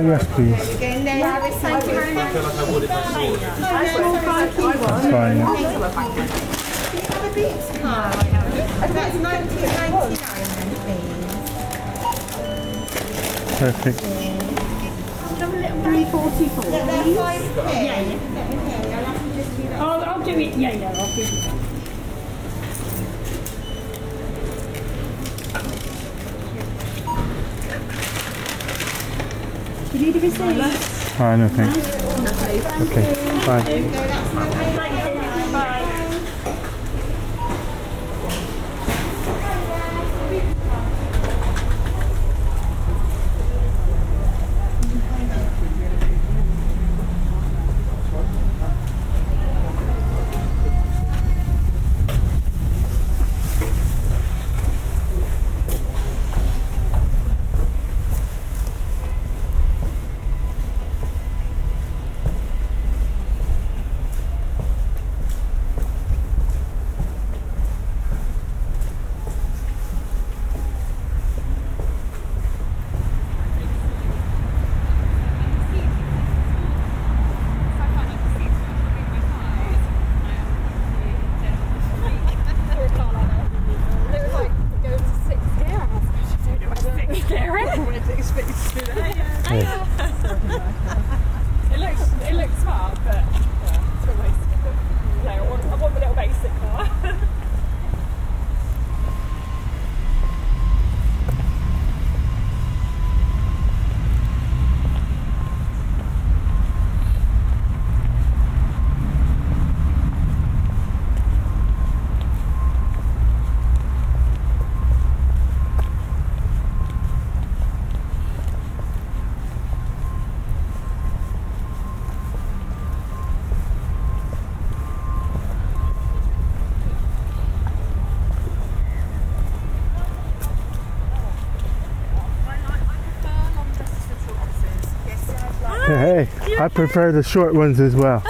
Yes, please. Thank you very much. That's fine. That's $19.99. Perfect. 344. Yeah. I'll do it. Yeah, I'll do it. I know, thanks. Okay, bye. Hey, I prefer the short ones as well.